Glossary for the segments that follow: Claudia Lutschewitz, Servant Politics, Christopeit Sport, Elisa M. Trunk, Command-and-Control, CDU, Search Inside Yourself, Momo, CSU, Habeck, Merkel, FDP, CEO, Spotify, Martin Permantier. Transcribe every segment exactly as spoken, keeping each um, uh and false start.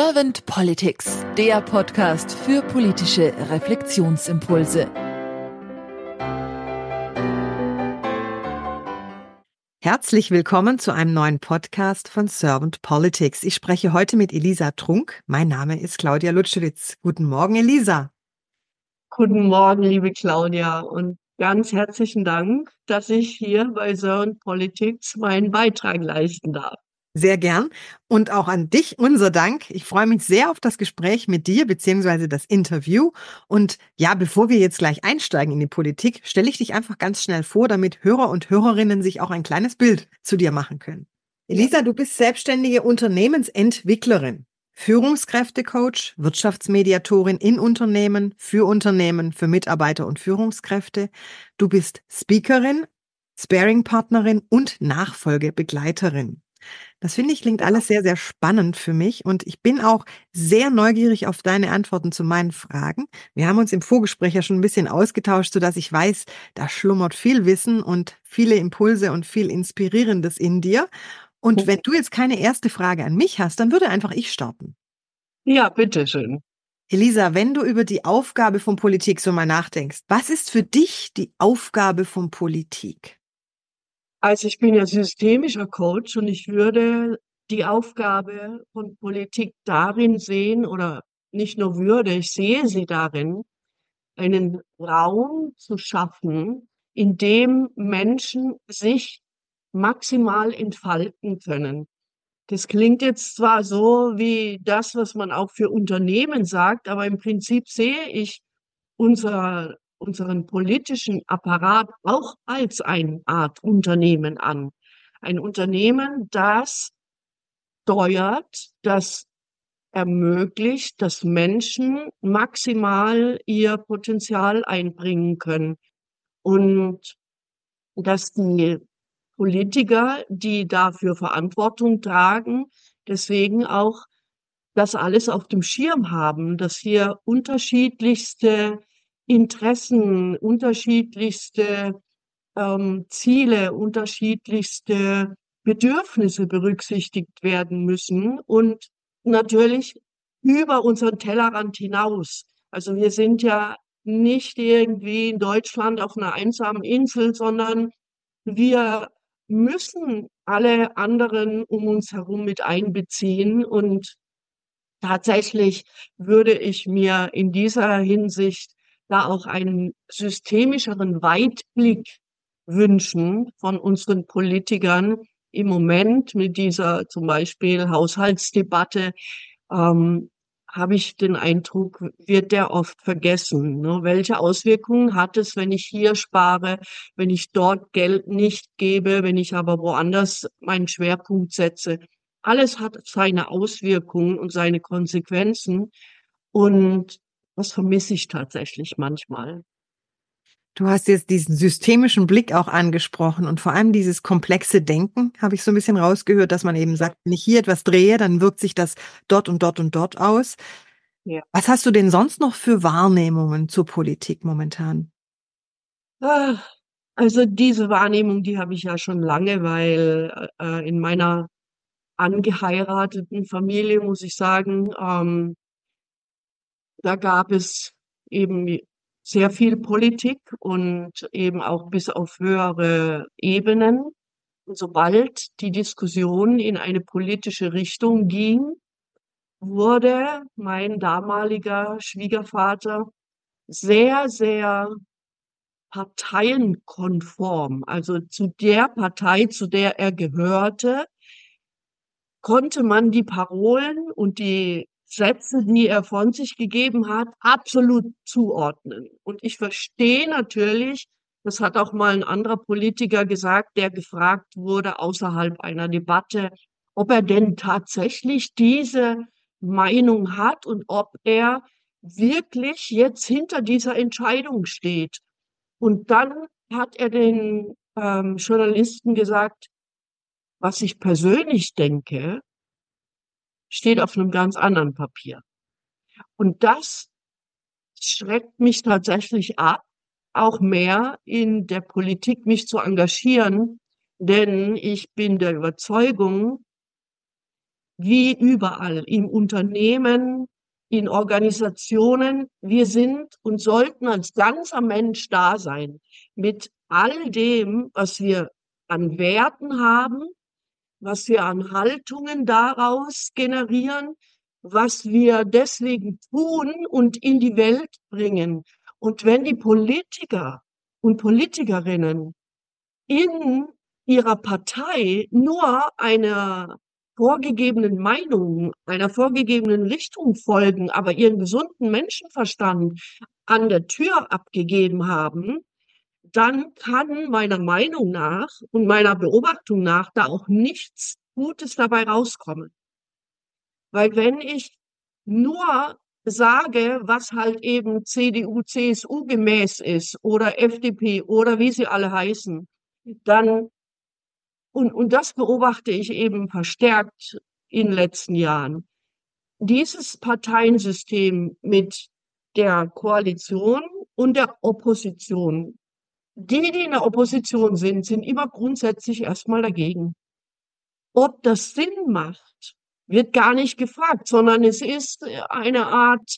Servant Politics, der Podcast für politische Reflexionsimpulse. Herzlich willkommen zu einem neuen Podcast von Servant Politics. Ich spreche heute mit Elisa Trunk. Mein Name ist Claudia Lutschewitz. Guten Morgen, Elisa. Guten Morgen, liebe Claudia, und ganz herzlichen Dank, dass ich hier bei Servant Politics meinen Beitrag leisten darf. Sehr gern. Und auch an dich unser Dank. Ich freue mich sehr auf das Gespräch mit dir bzw. das Interview. Und ja, bevor wir jetzt gleich einsteigen in die Politik, stelle ich dich einfach ganz schnell vor, damit Hörer und Hörerinnen sich auch ein kleines Bild zu dir machen können. Elisa, du bist selbstständige Unternehmensentwicklerin, Führungskräftecoach, Wirtschaftsmediatorin in Unternehmen, für Unternehmen, für Mitarbeiter und Führungskräfte. Du bist Speakerin, Sparing-Partnerin und Nachfolgebegleiterin. Das finde ich, klingt alles sehr, sehr spannend für mich und ich bin auch sehr neugierig auf deine Antworten zu meinen Fragen. Wir haben uns im Vorgespräch ja schon ein bisschen ausgetauscht, sodass ich weiß, da schlummert viel Wissen und viele Impulse und viel Inspirierendes in dir. Und wenn du jetzt keine erste Frage an mich hast, dann würde einfach ich starten. Ja, bitteschön. Elisa, wenn du über die Aufgabe von Politik so mal nachdenkst, was ist für dich die Aufgabe von Politik? Also ich bin ja systemischer Coach und ich würde die Aufgabe von Politik darin sehen, oder nicht nur würde, ich sehe sie darin, einen Raum zu schaffen, in dem Menschen sich maximal entfalten können. Das klingt jetzt zwar so wie das, was man auch für Unternehmen sagt, aber im Prinzip sehe ich unser unseren politischen Apparat auch als eine Art Unternehmen an. Ein Unternehmen, das steuert, das ermöglicht, dass Menschen maximal ihr Potenzial einbringen können. Und dass die Politiker, die dafür Verantwortung tragen, deswegen auch das alles auf dem Schirm haben, dass hier unterschiedlichste Interessen, unterschiedlichste ähm, Ziele, unterschiedlichste Bedürfnisse berücksichtigt werden müssen und natürlich über unseren Tellerrand hinaus. Also wir sind ja nicht irgendwie in Deutschland auf einer einsamen Insel, sondern wir müssen alle anderen um uns herum mit einbeziehen und tatsächlich würde ich mir in dieser Hinsicht da auch einen systemischeren Weitblick wünschen von unseren Politikern im Moment mit dieser zum Beispiel Haushaltsdebatte, ähm, habe ich den Eindruck, wird der oft vergessen. Ne? Welche Auswirkungen hat es, wenn ich hier spare, wenn ich dort Geld nicht gebe, wenn ich aber woanders meinen Schwerpunkt setze? Alles hat seine Auswirkungen und seine Konsequenzen und das vermisse ich tatsächlich manchmal. Du hast jetzt diesen systemischen Blick auch angesprochen und vor allem dieses komplexe Denken, habe ich so ein bisschen rausgehört, dass man eben sagt, wenn ich hier etwas drehe, dann wirkt sich das dort und dort und dort aus. Ja. Was hast du denn sonst noch für Wahrnehmungen zur Politik momentan? Also diese Wahrnehmung, die habe ich ja schon lange, weil äh, in meiner angeheirateten Familie, muss ich sagen, ähm, da gab es eben sehr viel Politik und eben auch bis auf höhere Ebenen. Und sobald die Diskussion in eine politische Richtung ging, wurde mein damaliger Schwiegervater sehr, sehr parteienkonform. Also zu der Partei, zu der er gehörte, konnte man die Parolen und die Sätze, die er von sich gegeben hat, absolut zuordnen. Und ich verstehe natürlich, das hat auch mal ein anderer Politiker gesagt, der gefragt wurde außerhalb einer Debatte, ob er denn tatsächlich diese Meinung hat und ob er wirklich jetzt hinter dieser Entscheidung steht. Und dann hat er den ähm, Journalisten gesagt, was ich persönlich denke, steht auf einem ganz anderen Papier. Und das schreckt mich tatsächlich ab, auch mehr in der Politik mich zu engagieren, denn ich bin der Überzeugung, wie überall, im Unternehmen, in Organisationen. Wir sind und sollten als ganzer Mensch da sein mit all dem, was wir an Werten haben, was wir an Haltungen daraus generieren, was wir deswegen tun und in die Welt bringen. Und wenn die Politiker und Politikerinnen in ihrer Partei nur einer vorgegebenen Meinung, einer vorgegebenen Richtung folgen, aber ihren gesunden Menschenverstand an der Tür abgegeben haben, dann kann meiner Meinung nach und meiner Beobachtung nach da auch nichts Gutes dabei rauskommen. Weil wenn ich nur sage, was halt eben C D U, C S U gemäß ist oder F D P oder wie sie alle heißen, dann, und, und das beobachte ich eben verstärkt in den letzten Jahren, dieses Parteiensystem mit der Koalition und der Opposition, die, die in der Opposition sind, sind immer grundsätzlich erstmal dagegen. Ob das Sinn macht, wird gar nicht gefragt, sondern es ist eine Art,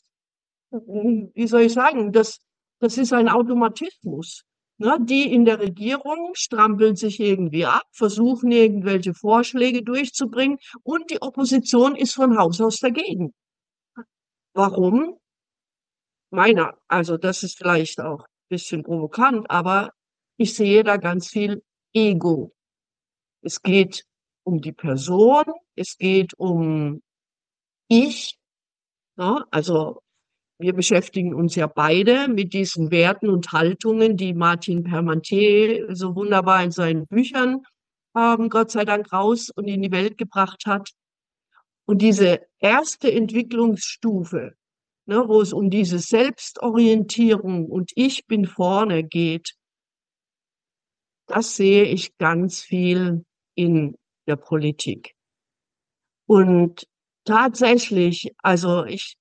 wie soll ich sagen, das, das ist ein Automatismus. Ne? Die in der Regierung strampeln sich irgendwie ab, versuchen irgendwelche Vorschläge durchzubringen und die Opposition ist von Haus aus dagegen. Warum? Meiner, also das ist vielleicht auch ein bisschen provokant, aber ich sehe da ganz viel Ego. Es geht um die Person, es geht um ich. Ja, also wir beschäftigen uns ja beide mit diesen Werten und Haltungen, die Martin Permantier so wunderbar in seinen Büchern ähm, Gott sei Dank raus und in die Welt gebracht hat. Und diese erste Entwicklungsstufe, ne, wo es um diese Selbstorientierung und ich bin vorne geht, das sehe ich ganz viel in der Politik. Und tatsächlich, also ich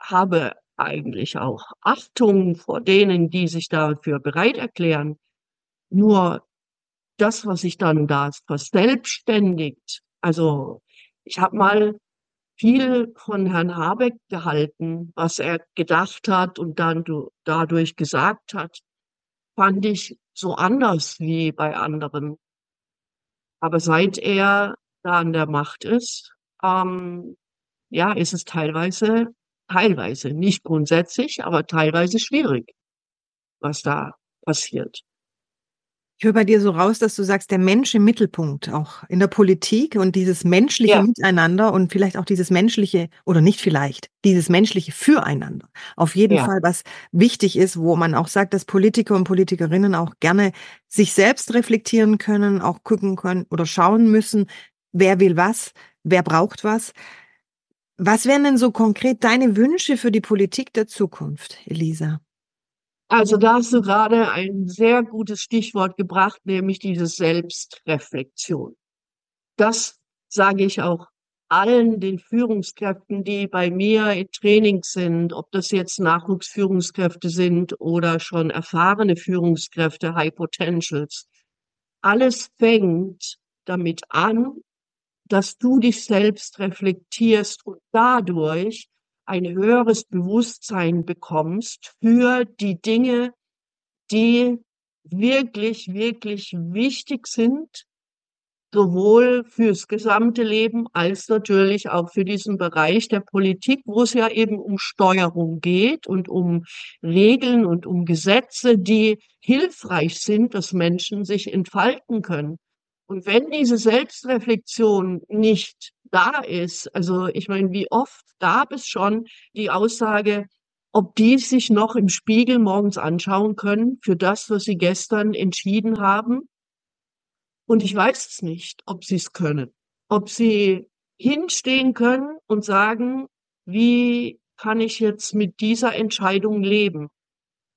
habe eigentlich auch Achtung vor denen, die sich dafür bereit erklären. Nur das, was sich dann da verselbstständigt. Also ich habe mal viel von Herrn Habeck gehalten, was er gedacht hat und dann dadurch gesagt hat, fand ich so anders wie bei anderen. Aber seit er da an der Macht ist, ähm, ja, ist es teilweise, teilweise, nicht grundsätzlich, aber teilweise schwierig, was da passiert. Ich höre bei dir so raus, dass du sagst, der Mensch im Mittelpunkt, auch in der Politik und dieses menschliche ja. Miteinander und vielleicht auch dieses menschliche, oder nicht vielleicht, dieses menschliche Füreinander. Auf jeden ja. Fall, was wichtig ist, wo man auch sagt, dass Politiker und Politikerinnen auch gerne sich selbst reflektieren können, auch gucken können oder schauen müssen, wer will was, wer braucht was. Was wären denn so konkret deine Wünsche für die Politik der Zukunft, Elisa? Also da hast du gerade ein sehr gutes Stichwort gebracht, nämlich diese Selbstreflexion. Das sage ich auch allen den Führungskräften, die bei mir im Training sind, ob das jetzt Nachwuchsführungskräfte sind oder schon erfahrene Führungskräfte, High Potentials. Alles fängt damit an, dass du dich selbst reflektierst und dadurch ein höheres Bewusstsein bekommst für die Dinge, die wirklich, wirklich wichtig sind, sowohl fürs gesamte Leben als natürlich auch für diesen Bereich der Politik, wo es ja eben um Steuerung geht und um Regeln und um Gesetze, die hilfreich sind, dass Menschen sich entfalten können. Und wenn diese Selbstreflexion nicht da ist, also ich meine, wie oft gab es schon die Aussage, ob die sich noch im Spiegel morgens anschauen können für das, was sie gestern entschieden haben. Und ich weiß es nicht, ob sie es können, ob sie hinstehen können und sagen, wie kann ich jetzt mit dieser Entscheidung leben?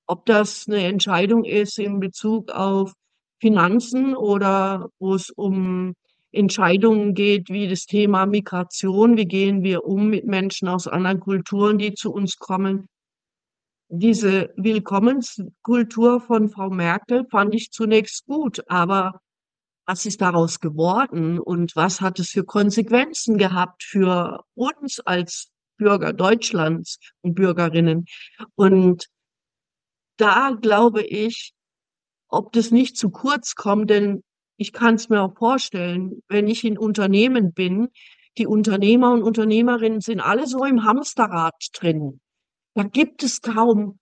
Ob das eine Entscheidung ist in Bezug auf Finanzen oder wo es um Entscheidungen geht, wie das Thema Migration, wie gehen wir um mit Menschen aus anderen Kulturen, die zu uns kommen. Diese Willkommenskultur von Frau Merkel fand ich zunächst gut, aber was ist daraus geworden und was hat es für Konsequenzen gehabt für uns als Bürger Deutschlands und Bürgerinnen? Und da glaube ich, ob das nicht zu kurz kommt, denn ich kann es mir auch vorstellen, wenn ich in Unternehmen bin, die Unternehmer und Unternehmerinnen sind alle so im Hamsterrad drin. Da gibt es kaum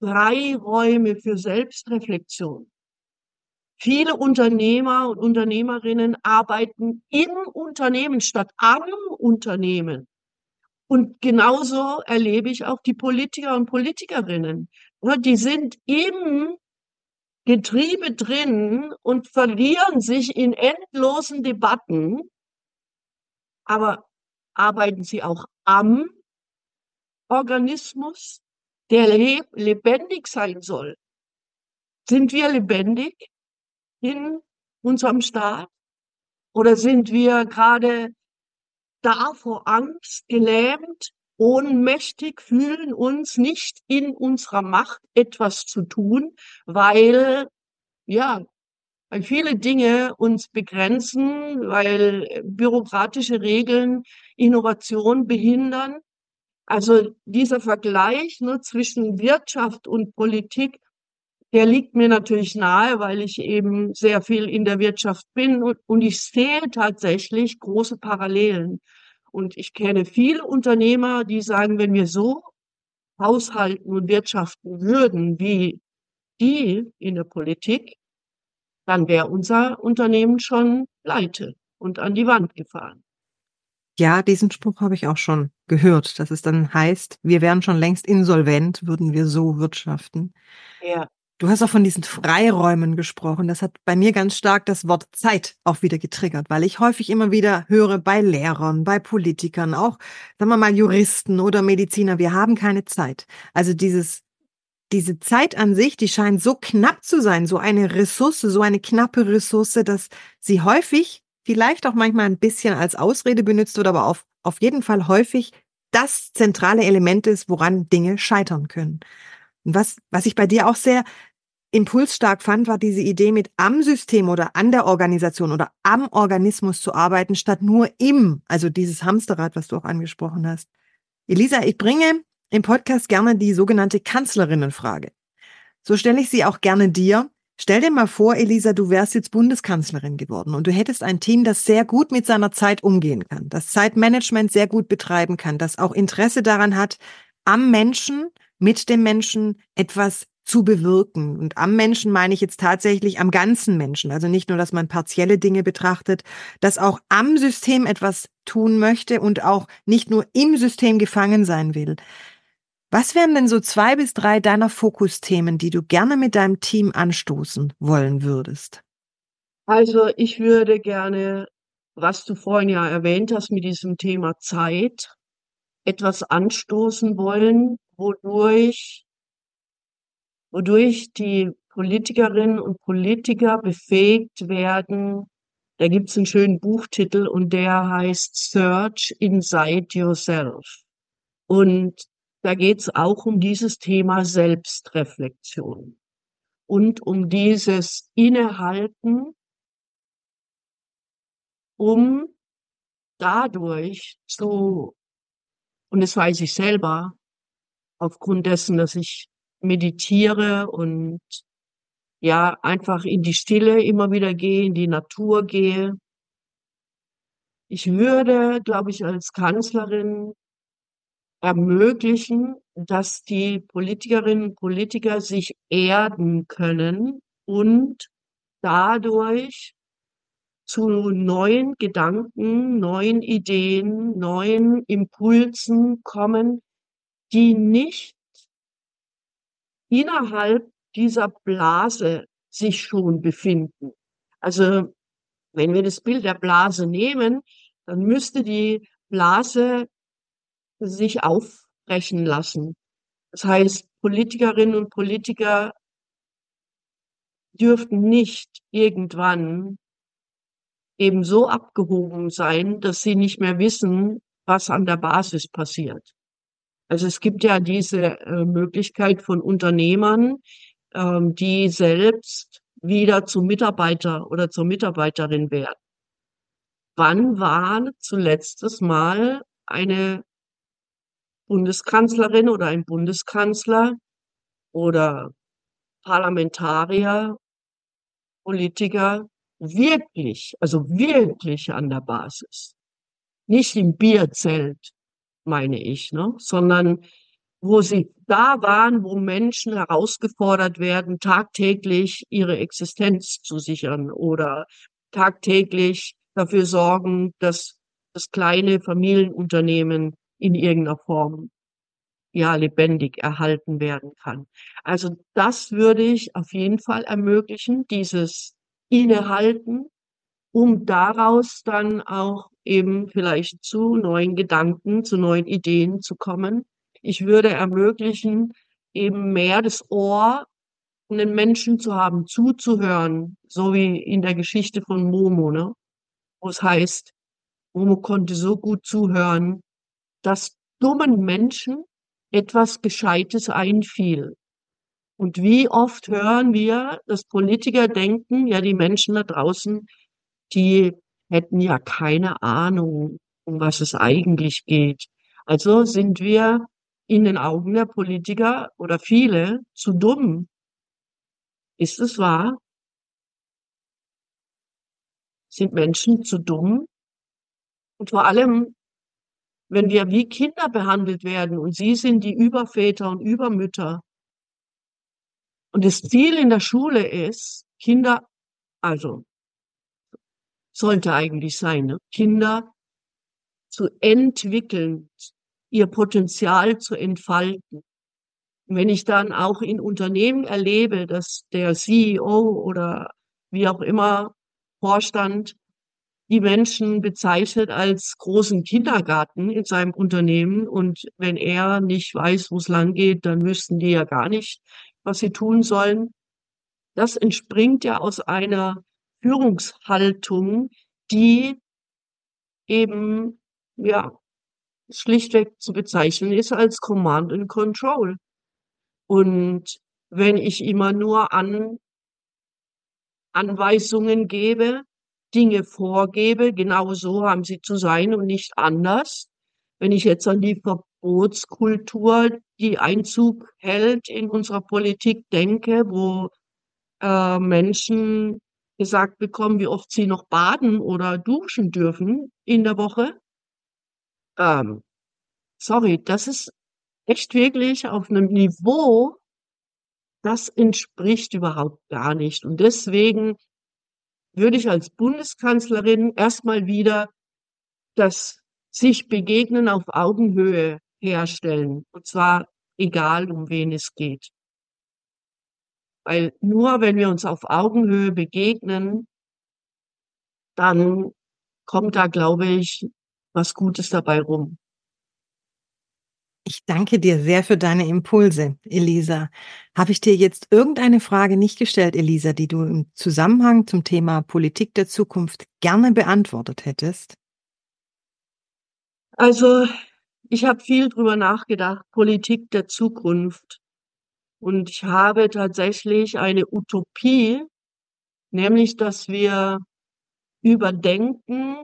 Freiräume für Selbstreflexion. Viele Unternehmer und Unternehmerinnen arbeiten im Unternehmen statt am Unternehmen. Und genauso erlebe ich auch die Politiker und Politikerinnen. Die sind im Getriebe drin und verlieren sich in endlosen Debatten. Aber arbeiten sie auch am Organismus, der leb- lebendig sein soll? Sind wir lebendig in unserem Staat? Oder sind wir gerade da vor Angst, gelähmt, ohnmächtig, fühlen uns nicht in unserer Macht, etwas zu tun, weil, ja, weil viele Dinge uns begrenzen, weil bürokratische Regeln Innovation behindern. Also dieser Vergleich, ne, zwischen Wirtschaft und Politik, der liegt mir natürlich nahe, weil ich eben sehr viel in der Wirtschaft bin und, und ich sehe tatsächlich große Parallelen. Und ich kenne viele Unternehmer, die sagen, wenn wir so haushalten und wirtschaften würden wie die in der Politik, dann wäre unser Unternehmen schon pleite und an die Wand gefahren. Ja, diesen Spruch habe ich auch schon gehört, dass es dann heißt, wir wären schon längst insolvent, würden wir so wirtschaften. Ja. Du hast auch von diesen Freiräumen gesprochen. Das hat bei mir ganz stark das Wort Zeit auch wieder getriggert, weil ich häufig immer wieder höre bei Lehrern, bei Politikern, auch, sagen wir mal, Juristen oder Mediziner, wir haben keine Zeit. Also dieses Diese Zeit an sich, die scheint so knapp zu sein, so eine Ressource, so eine knappe Ressource, dass sie häufig, vielleicht auch manchmal ein bisschen als Ausrede benutzt wird, aber auf, auf jeden Fall häufig das zentrale Element ist, woran Dinge scheitern können. Und was, was ich bei dir auch sehr impulsstark fand, war diese Idee, mit am System oder an der Organisation oder am Organismus zu arbeiten, statt nur im, also dieses Hamsterrad, was du auch angesprochen hast. Elisa, ich bringe im Podcast gerne die sogenannte Kanzlerinnenfrage. So stelle ich sie auch gerne dir. Stell dir mal vor, Elisa, du wärst jetzt Bundeskanzlerin geworden und du hättest ein Team, das sehr gut mit seiner Zeit umgehen kann, das Zeitmanagement sehr gut betreiben kann, das auch Interesse daran hat, am Menschen, mit dem Menschen etwas zu bewirken. Und am Menschen meine ich jetzt tatsächlich am ganzen Menschen. Also nicht nur, dass man partielle Dinge betrachtet, dass auch am System etwas tun möchte und auch nicht nur im System gefangen sein will. Was wären denn so zwei bis drei deiner Fokusthemen, die du gerne mit deinem Team anstoßen wollen würdest? Also ich würde gerne, was du vorhin ja erwähnt hast mit diesem Thema Zeit, etwas anstoßen wollen, wodurch, wodurch die Politikerinnen und Politiker befähigt werden. Da gibt es einen schönen Buchtitel und der heißt Search Inside Yourself. Und da geht es auch um dieses Thema Selbstreflexion und um dieses Innehalten, um dadurch zu, und das weiß ich selber, aufgrund dessen, dass ich meditiere und ja einfach in die Stille immer wieder gehe, in die Natur gehe. Ich würde, glaube ich, als Kanzlerin ermöglichen, dass die Politikerinnen und Politiker sich erden können und dadurch zu neuen Gedanken, neuen Ideen, neuen Impulsen kommen, die nicht innerhalb dieser Blase sich schon befinden. Also wenn wir das Bild der Blase nehmen, dann müsste die Blase sich aufbrechen lassen. Das heißt, Politikerinnen und Politiker dürften nicht irgendwann eben so abgehoben sein, dass sie nicht mehr wissen, was an der Basis passiert. Also es gibt ja diese Möglichkeit von Unternehmern, die selbst wieder zum Mitarbeiter oder zur Mitarbeiterin werden. Wann war zuletzt das Mal eine Bundeskanzlerin oder ein Bundeskanzler oder Parlamentarier, Politiker wirklich, also wirklich an der Basis? Nicht im Bierzelt, meine ich, ne? Sondern wo sie da waren, wo Menschen herausgefordert werden, tagtäglich ihre Existenz zu sichern oder tagtäglich dafür sorgen, dass das kleine Familienunternehmen in irgendeiner Form ja lebendig erhalten werden kann. Also das würde ich auf jeden Fall ermöglichen, dieses Innehalten, um daraus dann auch eben vielleicht zu neuen Gedanken, zu neuen Ideen zu kommen. Ich würde ermöglichen, eben mehr das Ohr um den Menschen zu haben, zuzuhören, so wie in der Geschichte von Momo, ne? Wo es heißt, Momo konnte so gut zuhören, dass dummen Menschen etwas Gescheites einfiel. Und wie oft hören wir, dass Politiker denken, ja, die Menschen da draußen, die hätten ja keine Ahnung, um was es eigentlich geht. Also sind wir in den Augen der Politiker oder viele zu dumm. Ist es wahr? Sind Menschen zu dumm? Und vor allem, wenn wir wie Kinder behandelt werden und sie sind die Überväter und Übermütter und das Ziel in der Schule ist, Kinder, also sollte eigentlich sein, ne? Kinder zu entwickeln, ihr Potenzial zu entfalten. Und wenn ich dann auch in Unternehmen erlebe, dass der C E O oder wie auch immer Vorstand die Menschen bezeichnet als großen Kindergarten in seinem Unternehmen und wenn er nicht weiß, wo es lang geht, dann wüssten die ja gar nicht, was sie tun sollen. Das entspringt ja aus einer Führungshaltung, die eben ja schlichtweg zu bezeichnen ist als Command and Control. Und wenn ich immer nur an Anweisungen gebe, Dinge vorgebe, genau so haben sie zu sein und nicht anders. Wenn ich jetzt an die Verbotskultur, die Einzug hält in unserer Politik, denke, wo äh, Menschen gesagt bekommen, wie oft sie noch baden oder duschen dürfen in der Woche. Ähm, sorry, das ist echt wirklich auf einem Niveau, das entspricht überhaupt gar nicht. Und deswegen würde ich als Bundeskanzlerin erstmal wieder das sich begegnen auf Augenhöhe herstellen. Und zwar egal, um wen es geht. Weil nur wenn wir uns auf Augenhöhe begegnen, dann kommt da, glaube ich, was Gutes dabei rum. Ich danke dir sehr für deine Impulse, Elisa. Habe ich dir jetzt irgendeine Frage nicht gestellt, Elisa, die du im Zusammenhang zum Thema Politik der Zukunft gerne beantwortet hättest? Also, ich habe viel drüber nachgedacht, Politik der Zukunft. Und ich habe tatsächlich eine Utopie, nämlich, dass wir überdenken,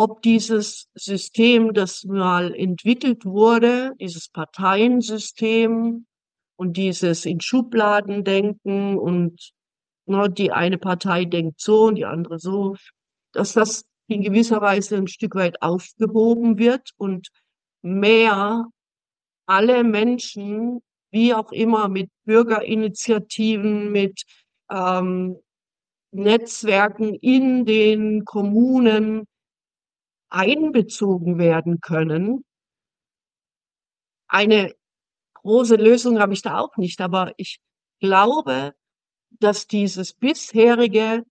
ob dieses System, das mal entwickelt wurde, dieses Parteiensystem und dieses in Schubladen denken und ne, die eine Partei denkt so und die andere so, dass das in gewisser Weise ein Stück weit aufgehoben wird und mehr alle Menschen, wie auch immer, mit Bürgerinitiativen, mit ähm, Netzwerken in den Kommunen, einbezogen werden können. Eine große Lösung habe ich da auch nicht, aber ich glaube, dass dieses bisherige,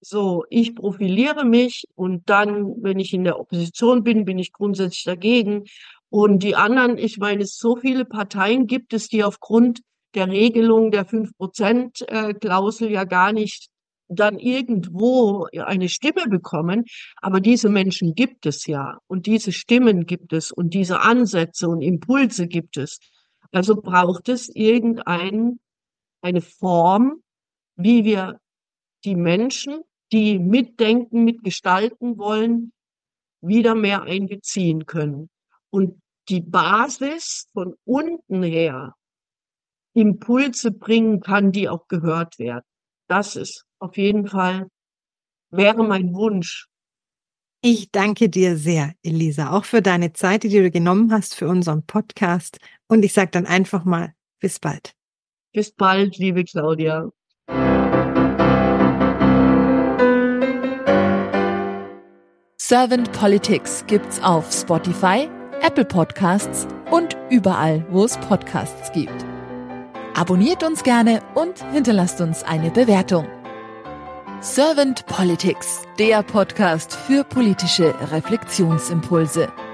so ich profiliere mich und dann, wenn ich in der Opposition bin, bin ich grundsätzlich dagegen und die anderen, ich meine, so viele Parteien gibt es, die aufgrund der Regelung der fünf Prozent Klausel ja gar nicht dann irgendwo eine Stimme bekommen, aber diese Menschen gibt es ja und diese Stimmen gibt es und diese Ansätze und Impulse gibt es. Also braucht es irgendein eine Form, wie wir die Menschen, die mitdenken, mitgestalten wollen, wieder mehr einbeziehen können. Und die Basis von unten her Impulse bringen kann, die auch gehört werden. Das ist auf jeden Fall, wäre mein Wunsch. Ich danke dir sehr, Elisa, auch für deine Zeit, die du genommen hast für unseren Podcast. Und ich sage dann einfach mal, bis bald. Bis bald, liebe Claudia. Servant Politics gibt's auf Spotify, Apple Podcasts und überall, wo es Podcasts gibt. Abonniert uns gerne und hinterlasst uns eine Bewertung. Servant Politics, der Podcast für politische Reflexionsimpulse.